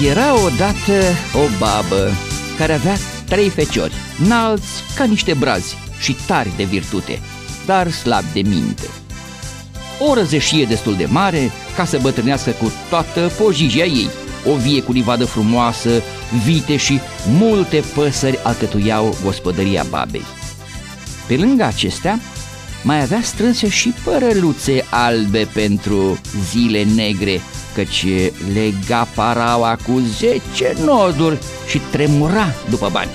Era odată o babă care avea 3 feciori, înalți ca niște brazi și tari de virtute, dar slabi de minte. O răzeșie destul de mare ca să bătrânească cu toată pojijia ei. O vie cu livadă frumoasă, vite și multe păsări alcătuiau gospodăria babei. Pe lângă acestea, mai avea strânse și părăluțe albe pentru zile negre, căci lega paraua cu 10 noduri și tremura după bani.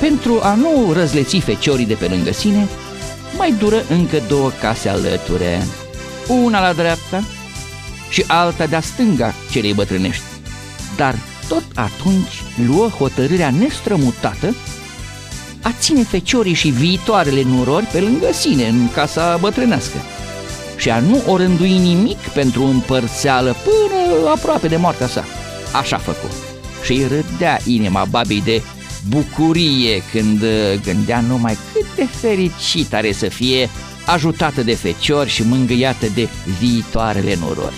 Pentru a nu răzleți feciorii de pe lângă sine, mai dură încă 2 case alăture, una la dreapta și alta de-a stânga celei bătrânești. Dar tot atunci luă hotărârea nestrămutată a ține feciorii și viitoarele nurori pe lângă sine în casa bătrânească și a nu o rândui nimic pentru împărțeală până aproape de moartea sa. Așa făcu și îi râdea inima babei de bucurie când gândea numai cât de fericit are să fie ajutată de feciori și mângâiată de viitoarele nurori.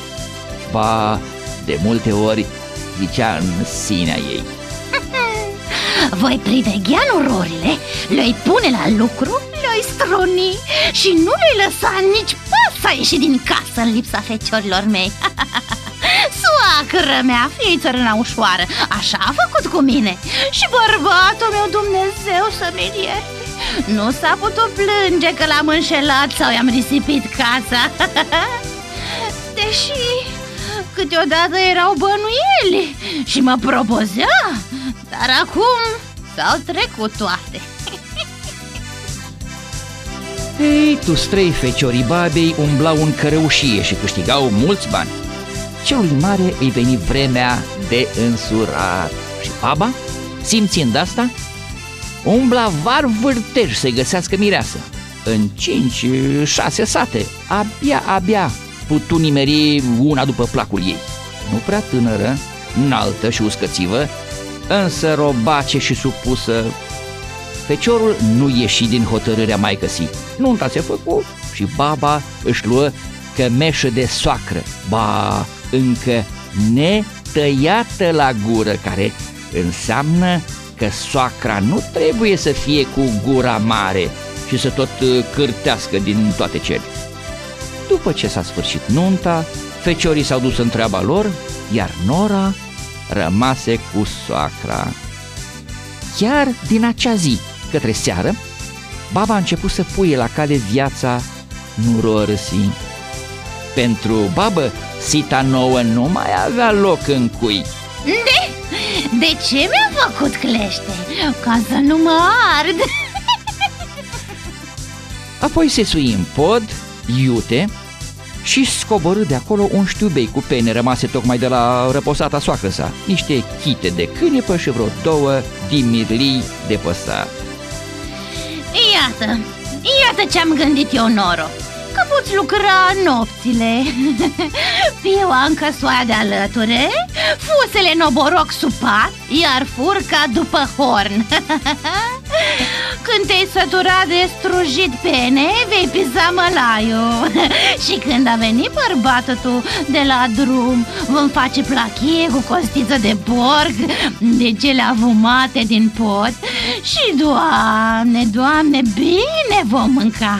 Ba, de multe ori zicea în sinea ei: voi priveghea nurorile, le-i pune la lucru, le-i stroni și nu le-i lăsa nici pas să ieși din casă în lipsa feciorilor mei. Soacră mea, fii țărâna ușoară, așa a făcut cu mine și bărbatul meu, Dumnezeu să-mi ierte, nu s-a putut plânge că l-am înșelat sau i-am risipit casa. Deși câteodată erau bănuieli și mă propozea, dar acum s-au trecut toate. Ei, toți 3 feciorii babei umblau în cărăușie și câștigau mulți bani. Celui mare îi veni vremea de însurat și baba, simțind asta, umbla var-vârtej să găsească mireasă. În 5-6 sate, abia putu nimeri una după placul ei. Nu prea tânără, înaltă și uscățivă, însă robace și supusă. Feciorul nu ieși din hotărârea maică-sii. Nunta se făcu și baba își luă cămeșă de soacră, ba, încă netăiată la gură, care înseamnă că soacra nu trebuie să fie cu gura mare și să tot cârtească din toate cele. După ce s-a sfârșit nunta, feciorii s-au dus în treaba lor, iar nora rămase cu soacra. Chiar din acea zi, către seară, baba a început să puie la cale viața nurorsii. Pentru babă, sita nouă nu mai avea loc în cui. De ce mi-a făcut clește? Ca să nu mă ard. Apoi se sui în pod, iute, și scoborâ de acolo un știubei cu pene rămase tocmai de la răposata soacră sa, niște chite de cânepă și vreo 2 dimirlii de păsări. Iată ce-am gândit eu, noro, că poți lucra nopțile. Pioanca soaia de alăture, fusele noboroc supat, iar furca după horn. Când te-ai săturat de strujit pene, vei pisa mălaiul. Și când a venit bărbatul tu de la drum, vom face plachie cu costiță de porc, de cele avumate din pot. Și, Doamne, Doamne, bine vom mânca.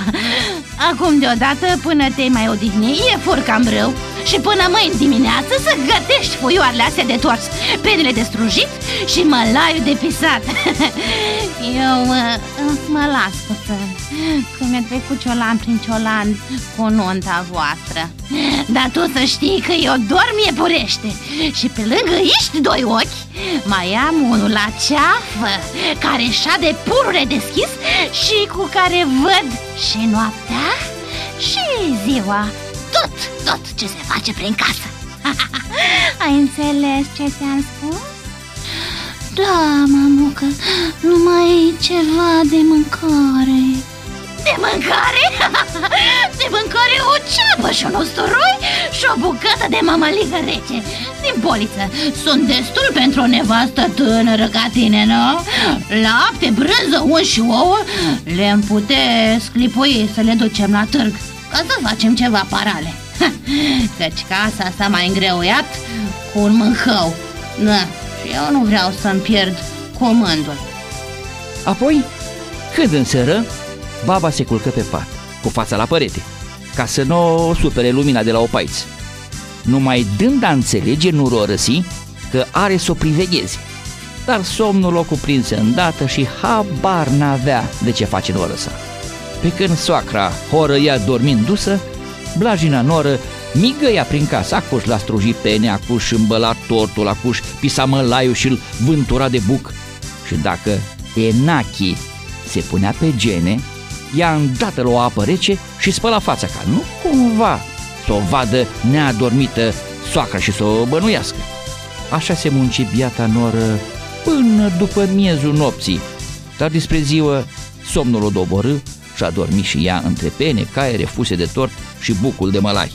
Acum deodată, până te mai odihni, e furca în brâu. Și până mâine dimineață să gătești puioarele astea de tors, penele de strujit și mălaiul de pisat. Eu mă las puțin, că mi-a trecut ciolan prin ciolan cu nunta voastră. Dar tu să știi că eu dorm iepurește și pe lângă ești 2 ochi, mai am unul la ceafă, care șade pururile deschis și cu care văd și noaptea și ziua tot ce se face prin casă. Ai înțeles ce ți-am spus? Da, mamucă, numai ceva de mâncare. De mâncare? De mâncare o ceapă și un usturoi și o bucată de mămăligă rece din poliță. Sunt destul pentru o nevastă tânără ca tine, nu? Lapte, brânză, unt și ouă le-am putut sclipui să le ducem la târg, ca să facem ceva parale. Căci casa s-a mai îngreuiat urmă în hău. Da, și eu nu vreau să-mi pierd comandul. Apoi, când înseră, baba se culcă pe pat, cu fața la perete, ca să nu o supere lumina de la opaiți. Numai dând a înțelege, nu rorăsi că are să o privegheze. Dar somnul o cuprinse îndată și habar n-avea de ce face noră sa. Pe când soacra horăia dormind dusă, blajina noră migăia prin casă, acuși la struji pene, acuși îmbăla tortul, acuși pisa mălaiul și-l vântura de buc. Și dacă Enachi se punea pe gene, ea îndată lua apă rece și spăla fața, ca nu cumva s-o vadă neadormită soacra și s-o bănuiască. Așa se munci biata noră până după miezul nopții, dar despre ziua somnul o doborâ și a dormit și ea între pene, caiere, fuse de tort și bucul de mălai.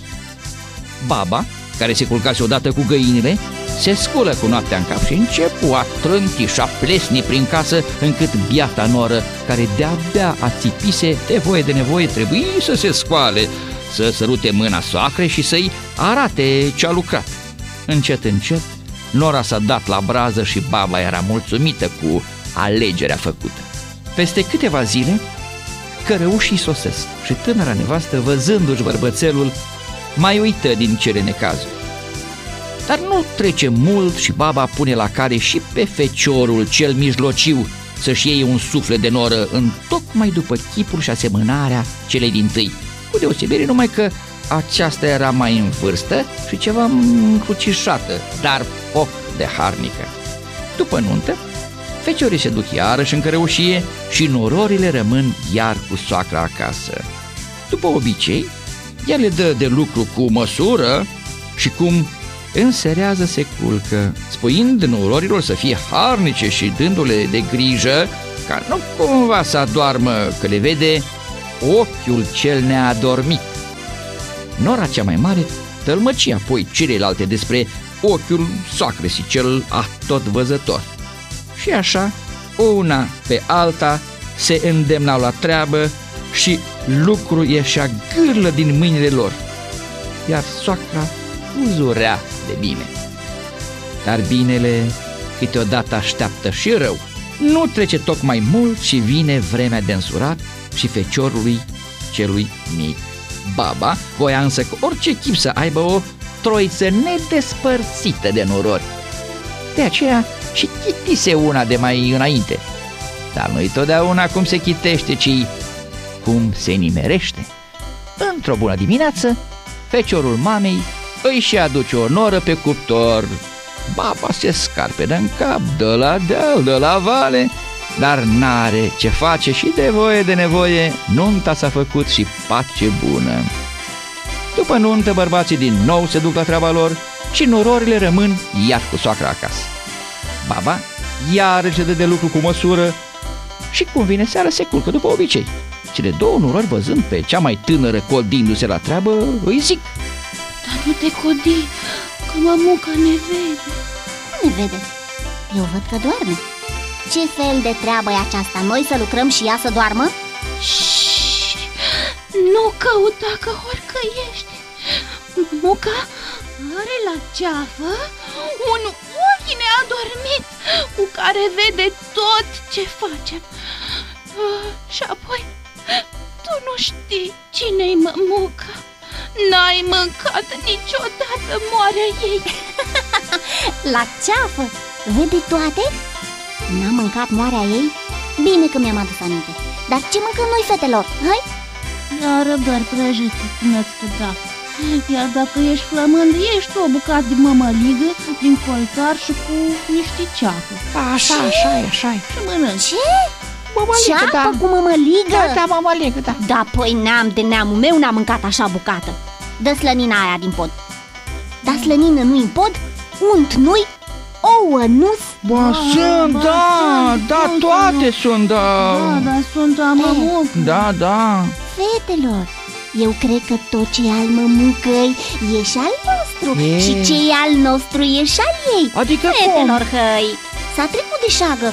Baba, care se culcase odată cu găinile, se sculă cu noaptea în cap și începu a trânti și a plesni prin casă, încât biata noră, care de-abia ațipise, de voie de nevoie trebuie să se scoale, să sărute mâna soacrei și să-i arate ce-a lucrat. Încet, încet, nora s-a dat la brază și baba era mulțumită cu alegerea făcută. Peste câteva zile, cărăușii sosesc și tânăra nevastă, văzându-și bărbățelul, mai uită din cele necazuri. Dar nu trece mult și baba pune la cale și pe feciorul cel mijlociu să-și iei un suflet de noră, întocmai după chipul și asemănarea celei dintâi, cu deosebire numai că aceasta era mai în vârstă și ceva încrucișată, dar poc de harnică. După nuntă, feciorii se duc iarăși în cărăușie și nororile rămân iar cu soacra acasă. După obicei, ea le dă de lucru cu măsură și cum înserează se culcă, spuind nororilor să fie harnice și dându-le de grijă ca nu cumva să adoarmă, că le vede ochiul cel neadormit. Nora cea mai mare tălmăci apoi celelalte despre ochiul soacrei și cel atotvăzător. Și așa, una pe alta, se îndemnau la treabă și lucrul ieșea gârlă din mâinile lor, iar soacra uzurea de bine. Dar binele câteodată așteaptă și rău. Nu trece tocmai mult și vine vremea de însurat și feciorului celui mic. Baba voia însă cu orice chip să aibă o troiță nedespărțită de norori. De aceea și chitise una de mai înainte. Dar nu-i totdeauna cum se chitește, ci cum se nimerește. Într-o bună dimineață, feciorul mamei îi și aduce o noră pe cuptor. Baba se scarpedă în cap, dă la deal, dă la vale, dar n-are ce face și de voie de nevoie nunta s-a făcut și pace bună. După nuntă, bărbații din nou se duc la treaba lor și nororile rămân iar cu soacra acasă. Baba iarăși dă de lucru cu măsură și cum vine seara se culcă după obicei. Cele două norori, văzând pe cea mai tânără codindu-se la treabă, îi zic: dar nu te codi, că mamuca ne vede. Nu ne vede, eu văd că doarme. Ce fel de treabă e aceasta? Noi să lucrăm și ea să doarmă? Șșș, nu căuta că horcăiește. Mamuca are la ceafă un ochi neadormit cu care vede tot ce facem. Și apoi, tu nu știi cine-i mamuca. N-ai mâncat niciodată moarea ei. La ceafă vede toate? N-am mâncat moarea ei? Bine că mi-am adus aminte. Dar ce mâncăm noi, fetelor? Hai? Iară doar prăjită, spuneți cu dracu. Iar dacă ești flămând, ești tu o bucată de mămăligă din colțar și cu niște ceapă. Așa, așa e, așa e. Și mănânci. Ce? Mămăligă, ceapă, da, cu mămăligă? Da, mămăligă, da. Da, păi n-am, de neamul meu n-am mâncat așa bucată. Dă slănina aia din pod. Da, slănină nu-i în pod, unt nu-i, ouă nu-s. Ba, sunt, ba, da, sunt, da, sunt, toate sunt, da. Da, da, sunt a mămucă. Da, da. Fetelor, eu cred că tot ce e al mămucăi e și al nostru. E. Și ce e al nostru e și al ei. Adică fetelor, cum? Hăi, s-a trecut de șagă.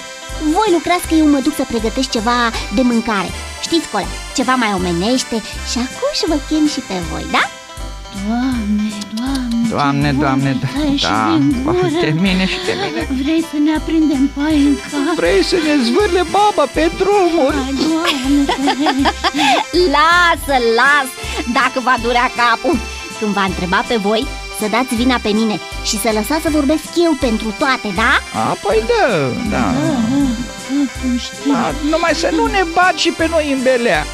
Voi lucrați că eu mă duc să pregătesc ceva de mâncare. Știți, colea, ceva mai omenește. Și acum și vă chem și pe voi, da? Doamne, Doamne, Doamne, Doamne, da, de mine și de mine. Vrei să ne aprindem paie în cap? Vrei să ne zvârle baba pe drumuri? Lasă, las, dacă va durea capul. Când va întreba pe voi, să dați vina pe mine și să lăsați să vorbesc eu pentru toate, da? Apoi da, da. Numai să nu ne baci și pe noi în belea.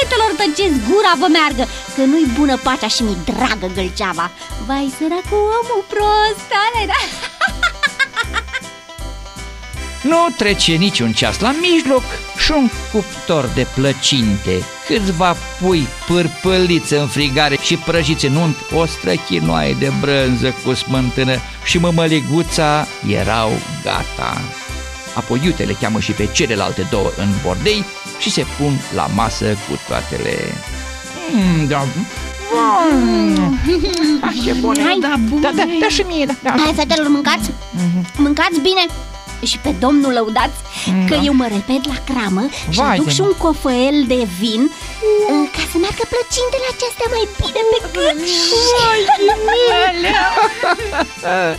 Fetelor, tăceți, gura vă meargă, că nu-i bună pacea și mi-i dragă gâlceava. Vai, săracu, omul prost, ale, da? Nu trece niciun ceas la mijloc și un cuptor de plăcinte, câțiva pui pârpăliță în frigare și prăjiți în unt, o străchinoaie de brânză cu smântână și mămăliguța erau gata. Apoi iute le cheamă și pe celelalte două în bordei și se pun la masă cu toatele. Ce bune! Da, și mie! Hai, fetelor, mâncați! Mâncați bine! Și pe domnul lăudați, că eu mă repet la cramă și duc și un cofăel de vin ca să meargă plăcintele acestea mai bine pe gât.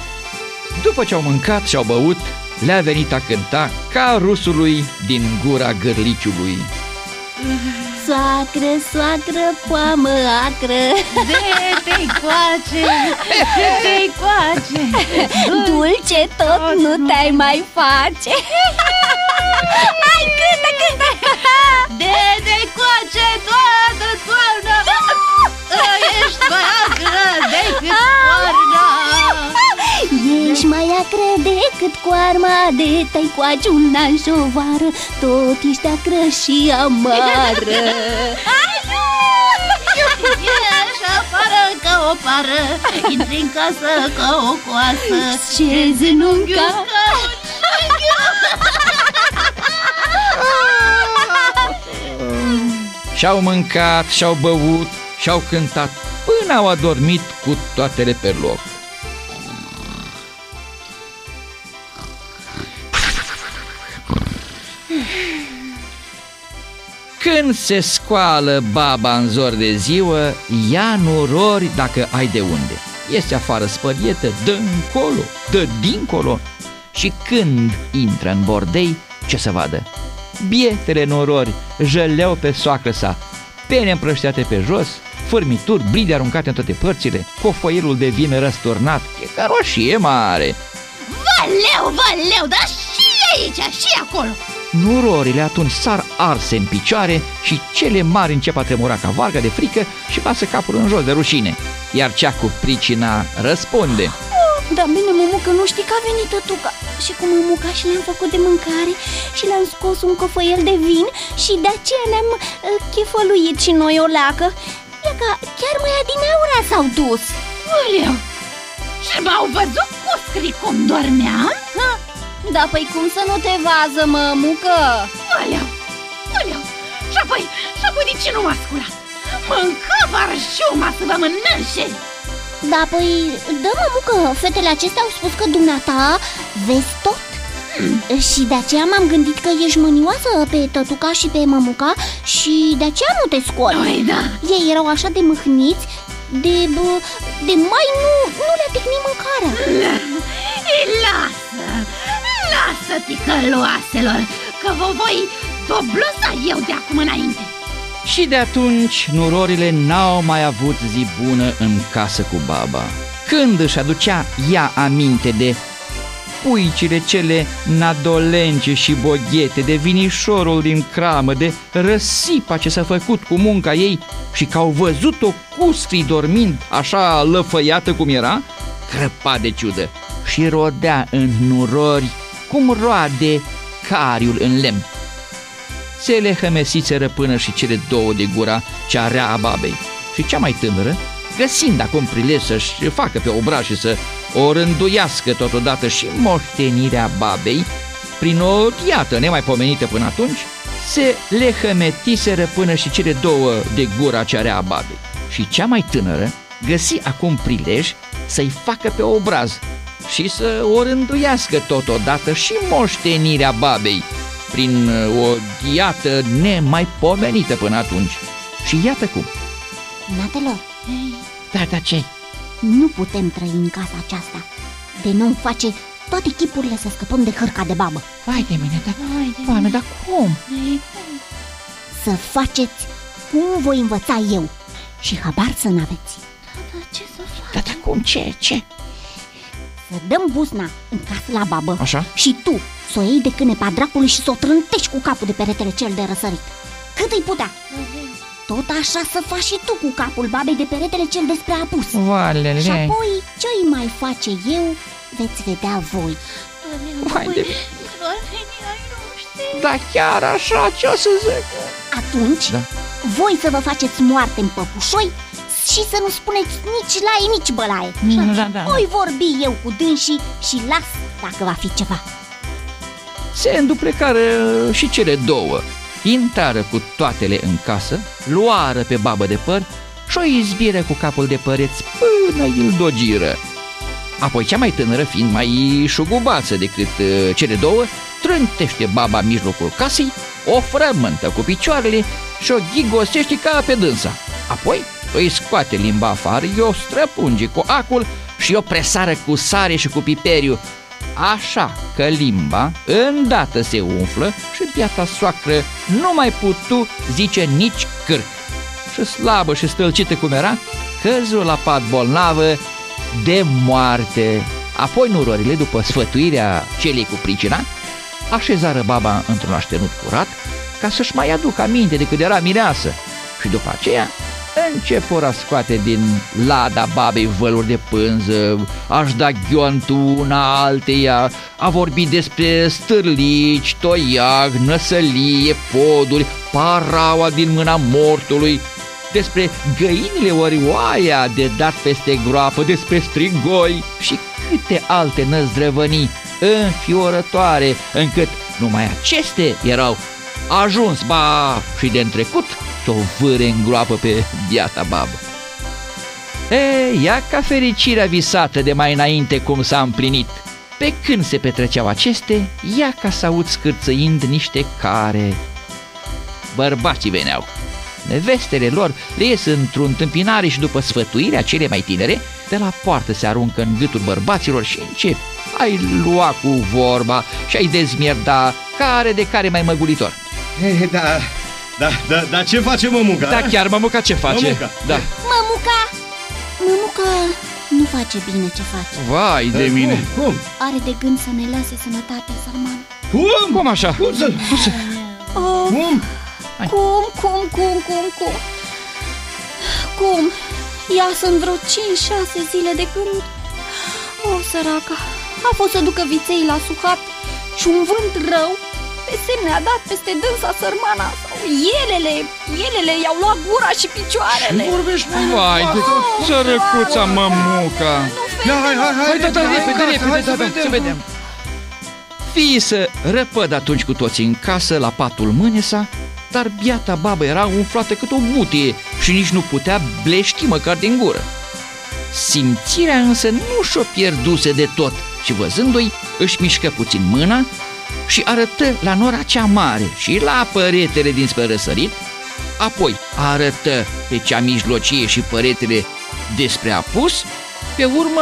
După ce au mâncat și au băut, le-a venit a cânta ca rusului din gura gârliciului. Soacră, soacră, poamă acră, de te-i coace, de te-i coace, dulce tot nu te-ai mai face. Hai, cântă, cântă! De te-i coace toată toamna, ești mai acră decât toarna. Ești mai acră decât coarma, de te-ai coace un anșovară, tot ești acră și amară. Ești afară ca o pară, intri în casă ca o coasă, șezi în unghiul ca un unghiul. Și-au mâncat, și-au băut, și-au cântat până au adormit cu toatele pe loc. Când se scoală baba în zor de ziua, ia nurori dacă ai de unde. Este afară spărietă, dă încolo, dă dincolo. Și când intră în bordei, ce să vadă? Bietele nurori jăleau pe soacră sa, pene împrăștiate pe jos, fărmituri, bride aruncate în toate părțile, cofoierul de vin răsturnat, e ca roșie mare. Valeu, valeu, dar și aici, și acolo! Nurorile atunci sar arse în picioare și cele mari încep a tremura ca varga de frică și lasă capul în jos de rușine. Iar cea cu pricina răspunde: da bine, mămucă, nu știi că a venit tătuca? Și cu mămuca și le-am făcut de mâncare și le-am scos un cofăiel de vin și de aceea ne-am chefăluit și noi o leacă. E ca chiar măia din aura s-au dus. Oleu! Și m-au văzut cu scricum dormeam? Ha? Da, păi cum să nu te vază, mămucă? Aleu, aleu, și-apoi de ce nu m-a scurat? Mânca varșiuma să vă mănânce! Da, păi, da, mămucă, fetele acestea au spus că dumneata vezi tot. Și de aceea m-am gândit că ești mânioasă pe tătuca și pe mămuca și de aceea nu te scol. Oi, da. Ei erau așa de mâhniți, de mai nu le-a tehnit mâncarea. Lasă, ticăloaselor, că vă voi doblosa eu de acum înainte. Și de atunci nurorile n-au mai avut zi bună în casă cu baba. Când își aducea ea aminte de puicile cele nadolence și boghete, de vinișorul din cramă, de răsipa ce s-a făcut cu munca ei, și că au văzut-o cu scrii dormind așa lăfăiată cum era, crăpa de ciudă și rodea în nurori cum roade cariul în lemn. Se le hămesiseră până și cele două de gura cea rea a babei. Și cea mai tânără, găsind acum prilej să-și facă pe obraz și să o rânduiască totodată și moștenirea babei, prin o riată nemaipomenită până atunci, se le hămetiseră până și cele două de gura cea rea a babei. Și cea mai tânără găsi acum prilej să-i facă pe obraz și să o rânduiască totodată și moștenirea babei, prin o diată nemaipomenită până atunci. Și iată cum. Natelor, da, ce? Nu putem trăi în casa aceasta. De nu-mi face toate chipurile să scăpăm de hârca de babă. Vai de mine, dar, Ioana, dar cum? Să faceți cum voi învăța eu. Și habar să n-aveți. Dar ce să fac? Dar cum? Ce? Să dăm buzna în casă la babă. Așa? Și tu să o iei de cânepa dracului și să o trântești cu capul de peretele cel de răsărit. Cât îi putea? Tot așa să faci și tu cu capul babei de peretele cel despre apus. Valele. Și apoi ce îi mai face eu, veți vedea voi. Da, chiar așa, ce o să zic? Atunci, voi să vă faceți moarte în păpușoi și să nu spuneți nici laie, nici bălaie. Voi vorbi eu cu dânsii și las dacă va fi ceva. Se înduplecară și cele două. Intrară cu toatele în casă, luară pe babă de păr și o izbiră cu capul de păreți până îl dogiră. Apoi cea mai tânără, fiind mai șugubață decât cele două, trântește baba în mijlocul casei, o frământă cu picioarele și o ghigosește ca pe dânsa. Apoi îi scoate limba afară, o străpunge cu acul și o presară cu sare și cu piperiu, așa că limba îndată se umflă și biata soacră nu mai putu zice nici cârc. Și slabă și stâlcită cum era, căzu la pat bolnavă de moarte. Apoi nurorile, după sfătuirea celei cu pricina, așezară baba într-un aștenut curat ca să-și mai aducă aminte de cât era mireasă. Și după aceea începura scoate din lada babei văluri de pânză, aș da ghiontul una alteia, a vorbit despre stârlici, toiag, năsălie, poduri, paraua din mâna mortului, despre găinile orioaia de dat peste groapă, despre strigoi și câte alte năzdrăvănii înfiorătoare, încât numai aceste erau ajuns, ba, și de întrecut o vâre în groapă pe biata babă. E, ia ca fericirea visată de mai înainte cum s-a împlinit. Pe când se petreceau aceste, ia ca s-aud scârțăind niște care. Bărbații veneau. Nevestele lor le ies într-un întâmpinare și după sfătuirea cele mai tinere, de la poartă se aruncă în gâtul bărbaților și încep ai lua cu vorba și ai dezmierda care de care mai măgulitor. Da, ce face mămuca? Da, chiar mămuca ce face? Mămuca nu face bine ce face. Vai de mine. Cum? Are de gând să ne lase sănătatea, sărmană. Cum? Cum așa? Cum? Ea sunt vreo 5-6 zile de curând. O, săraca, a fost să ducă viței la suhat și un vânt rău pe semne a dat peste dânsa, sărmana. Elele i-au luat gura și picioarele. Ce vorbești, măi? Vai, sărăcuța mămuca. Hai, repede, să vedem. Fiii se răpăd atunci cu toții în casă la patul mânesa, dar biata babă era umflată cât o butie și nici nu putea blești măcar din gură. Simțirea însă nu și-o pierduse de tot și văzându-i își mișcă puțin mâna și arătă la nora cea mare și la păretele dinspre răsărit, apoi arătă pe cea mijlocie și păretele despre apus, pe urmă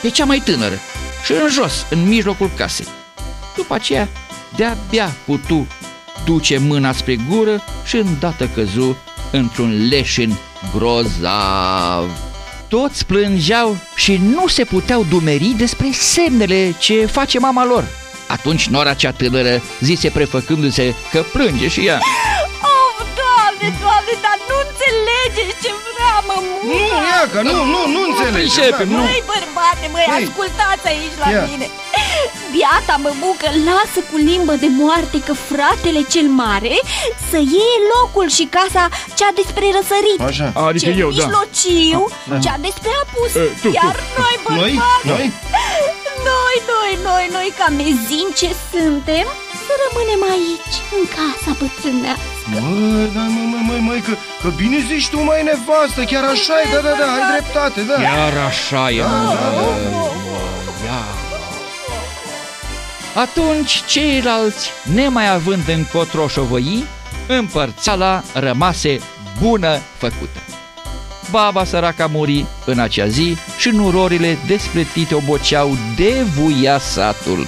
pe cea mai tânără și în jos, în mijlocul casei. După aceea, de-abia putu duce mâna spre gură și îndată căzu într-un leșin grozav. Toți plângeau și nu se puteau dumeri despre semnele ce face mama lor. Atunci nora cea tânără zise prefăcându-se că plânge și ea: oh, Doamne, dar nu înțelegeți ce vrea mămuca. Nu înțelege. Măi, bărbate, ascultați aici la mine. Biata mămucă lasă cu limbă de moarte că fratele cel mare să iei locul și casa cea despre răsărit. Așa. Adică cel mijlociu, cea despre apus. Iar noi, bărbate, Noi, ca mezin ce suntem, să rămânem aici, în casa bătrânească. Măi, că bine zici tu, mai nevastă, chiar așa e, da, ai dreptate, da. Chiar așa e. Atunci ceilalți, nemai având încotro șovăii, împărțeala rămase bună făcută. baba săraca muri în acea zi și nurorile despletite oboceau devuia satul.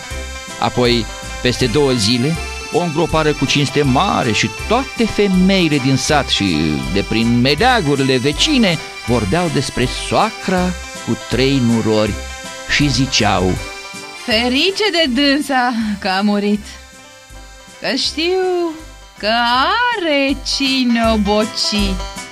Apoi, peste 2 zile, o îngropară cu cinste mare și toate femeile din sat și de prin meleagurile vecine vorbeau despre soacra cu 3 nurori și ziceau: ferice de dânsa că a murit, că știu că are cine o boci.